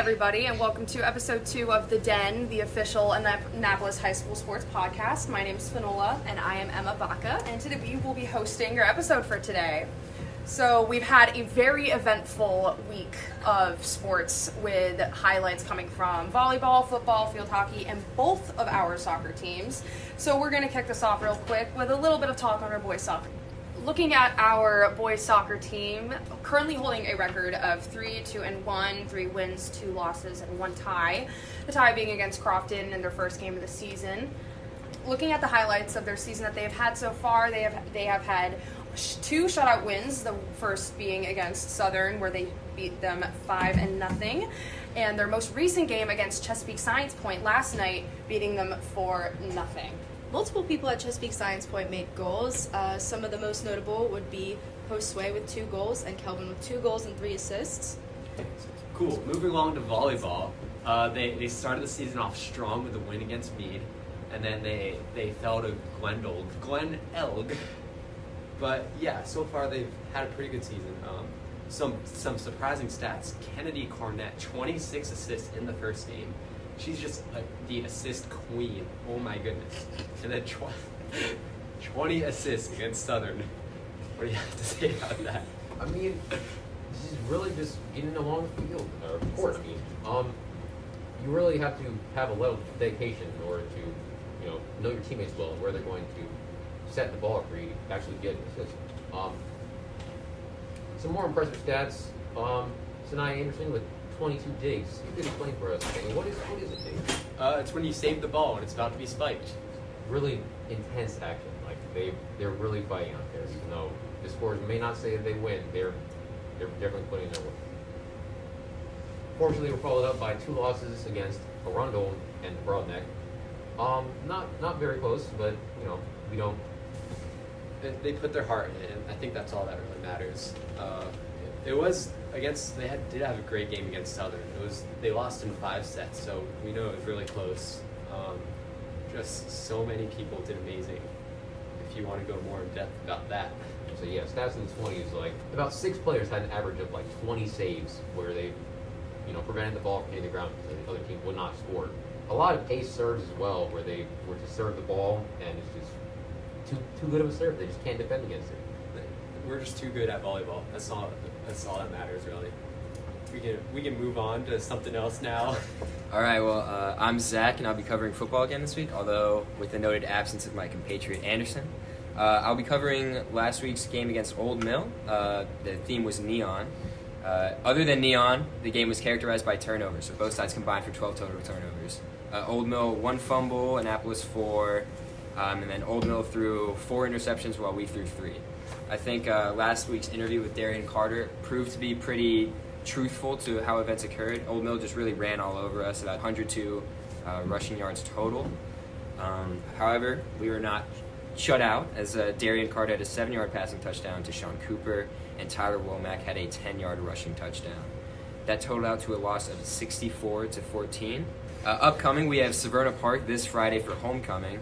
everybody, and welcome to episode 2 of The Den, the official Annapolis High School sports podcast. My name is Finola. And I am Emma Baca. And today we will be hosting your episode for today. So we've had a very eventful week of sports with highlights coming from volleyball, football, field hockey, and both of our soccer teams. So we're going to kick this off real quick with a little bit of talk on our boys' soccer. Looking at our boys' soccer team, currently holding a record of 3-2-1, 3 wins, 2 losses, and 1 tie. The tie being against Crofton in their first game of the season. Looking at the highlights of their season that they've had so far, they have had 2 shutout wins, the first being against Southern, where they beat them 5-0, and their most recent game against Chesapeake Science Point last night, beating them 4-0. Multiple people at Chesapeake Science Point made goals. Some of the most notable would be Posue with 2 goals and Kelvin with 2 goals and 3 assists. Cool. Moving along to volleyball, they started the season off strong with a win against Meade, and then they fell to Glenelg. But yeah, so far they've had a pretty good season. Some surprising stats. Kennedy Cornette, 26 assists in the first game. She's just the assist queen. Oh my goodness. And then 20 assists against Southern. What do you have to say about that? I mean, she's really just getting along the field, or court. I mean, you really have to have a level of dedication in order to, know your teammates well and where they're going to set the ball for you to actually get an assist. Some more impressive stats. Sanaya Anderson with 22 digs. You could explain for us. Okay? What is a dig? It's when you save the ball and it's about to be spiked. Really intense action. Like they're really fighting out there. Even though the scorers may not say that they win, they're definitely putting in their work. Fortunately, we're followed up by 2 losses against Arundel and Broadneck. Not very close, but we don't. They put their heart in, and I think that's all that really matters. It was against they did have a great game against Southern. They lost in 5 sets, so we know it was really close. Just so many people did amazing. If you want to go more in depth about that, so yeah, stats in the 20s, like about 6 players had an average of like 20 saves where they, prevented the ball from hitting the ground so the other team would not score. A lot of ace serves as well, where they were to serve the ball and it's just too good of a serve. They just can't defend against it. We're just too good at volleyball. That's all that matters, really. We can move on to something else now. All right, well, I'm Zach, and I'll be covering football again this week, although with the noted absence of my compatriot Anderson. I'll be covering last week's game against Old Mill. The theme was neon. Other than neon, the game was characterized by turnovers, so both sides combined for 12 total turnovers. Old Mill, 1 fumble, Annapolis 4, and then Old Mill threw 4 interceptions while we threw 3. I think last week's interview with Darian Carter proved to be pretty truthful to how events occurred. Old Mill just really ran all over us, about 102 rushing yards total. However, we were not shut out, as Darian Carter had a 7-yard passing touchdown to Sean Cooper, and Tyler Womack had a 10-yard rushing touchdown. That totaled out to a loss of 64-14. Upcoming, we have Severna Park this Friday for homecoming,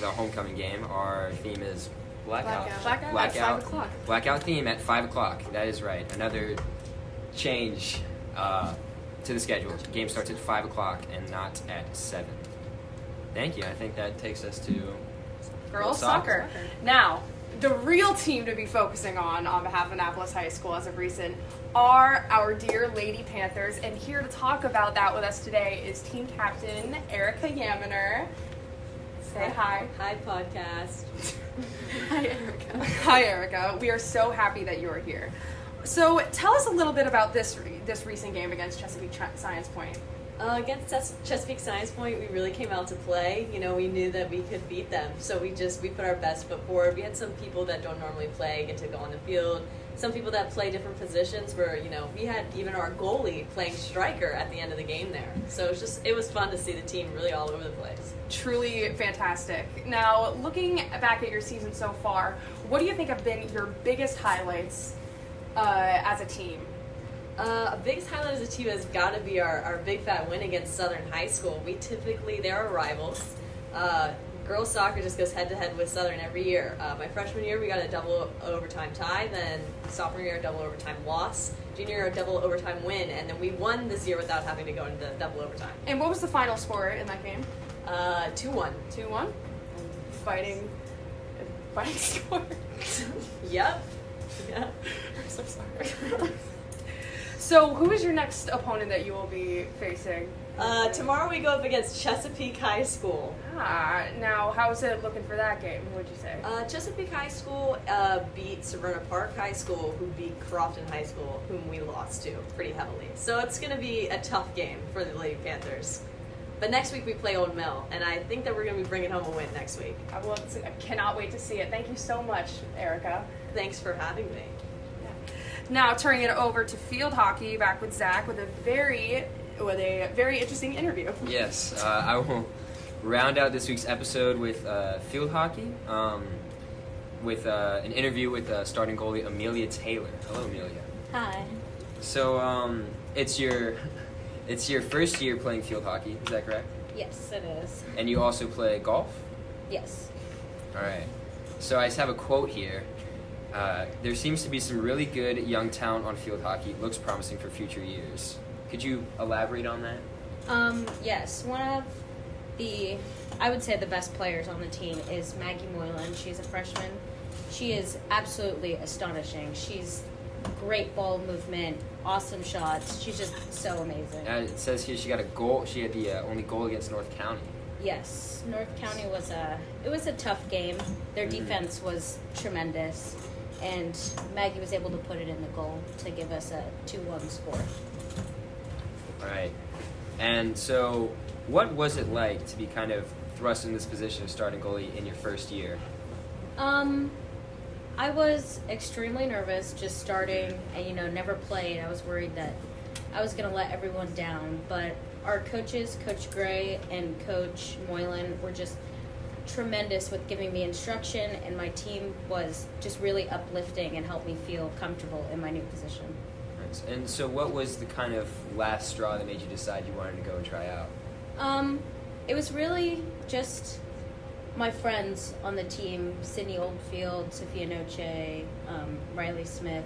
the homecoming game. Our theme is Blackout. 5:00. Blackout theme at 5:00. That is right. Another change to the schedule. The game starts at 5:00 and not at 7:00. Thank you. I think that takes us to girls soccer. Now, the real team to be focusing on behalf of Annapolis High School as of recent, are our dear Lady Panthers. And here to talk about that with us today is team captain Erica Yaminer. Say hi. Hi, podcast. Hi, Erica. Hi, Erica. We are so happy that you are here. So tell us a little bit about this recent game against Chesapeake Science Point. Against Chesapeake Science Point, we really came out to play. We knew that we could beat them, so we put our best foot forward. We had some people that don't normally play get to go on the field. Some people that play different positions where, we had even our goalie playing striker at the end of the game there. So it was fun to see the team really all over the place. Truly fantastic. Now, looking back at your season so far, what do you think have been your biggest highlights as a team? A biggest highlight as a team has got to be our big fat win against Southern High School. They're our rivals. girls soccer just goes head to head with Southern every year. My freshman year, we got a double overtime tie, then sophomore year, a double overtime loss, junior year, a double overtime win, and then we won this year without having to go into the double overtime. And what was the final score in that game? 2-1. 2-1? Fighting score. Yep. Yeah. I'm so sorry. So who is your next opponent that you will be facing? Tomorrow we go up against Chesapeake High School. Now how's it looking for that game, would you say? Chesapeake High School beat Severna Park High School, who beat Crofton High School, whom we lost to pretty heavily. So it's going to be a tough game for the Lady Panthers. But next week we play Old Mill, and I think that we're going to be bringing home a win next week. I cannot wait to see it. Thank you so much, Erica. Thanks for having me. Yeah. Now turning it over to field hockey, back with Zach with a very interesting interview. Yes, I will round out this week's episode with field hockey, with an interview with starting goalie Amelia Taylor. Hello, Amelia. Hi. So it's your first year playing field hockey, is that correct? Yes, it is. And you also play golf? Yes. All right. So I just have a quote here. There seems to be some really good young talent on field hockey. Looks promising for future years. Could you elaborate on that? Yes. One of the best players on the team is Maggie Moylan. She's a freshman. She is absolutely astonishing. She's great ball movement, awesome shots. She's just so amazing. It says here she got a goal. She had the only goal against North County. Yes, North County was a tough game. Their defense was tremendous, and Maggie was able to put it in the goal to give us a 2-1 score. All right. And so, what was it like to be kind of thrust in this position of starting goalie in your first year? I was extremely nervous just starting and, never played. I was worried that I was going to let everyone down. But our coaches, Coach Gray and Coach Moylan, were just tremendous with giving me instruction, and my team was just really uplifting and helped me feel comfortable in my new position. And so what was the kind of last straw that made you decide you wanted to go and try out? It was really just my friends on the team, Sydney Oldfield, Sophia Noche, Riley Smith.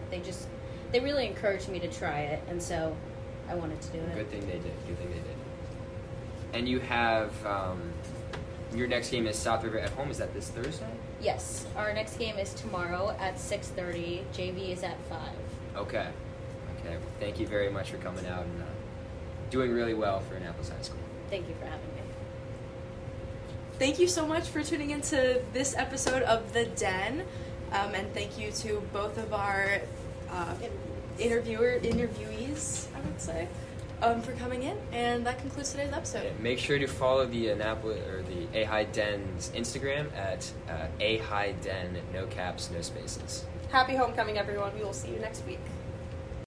They really encouraged me to try it, and so I wanted to do it. Good thing they did. And you have, your next game is South River at home. Is that this Thursday? Yes. Our next game is tomorrow at 6:30. JV is at 5. Okay. Thank you very much for coming out and doing really well for Annapolis High School. Thank you for having me. Thank you so much for tuning into this episode of The Den, and thank you to both of our interviewees, I would say, for coming in. And that concludes today's episode. Yeah, make sure to follow the Annapolis or the A High Den's Instagram at A High Den, no caps, no spaces. Happy homecoming, everyone. We will see you next week.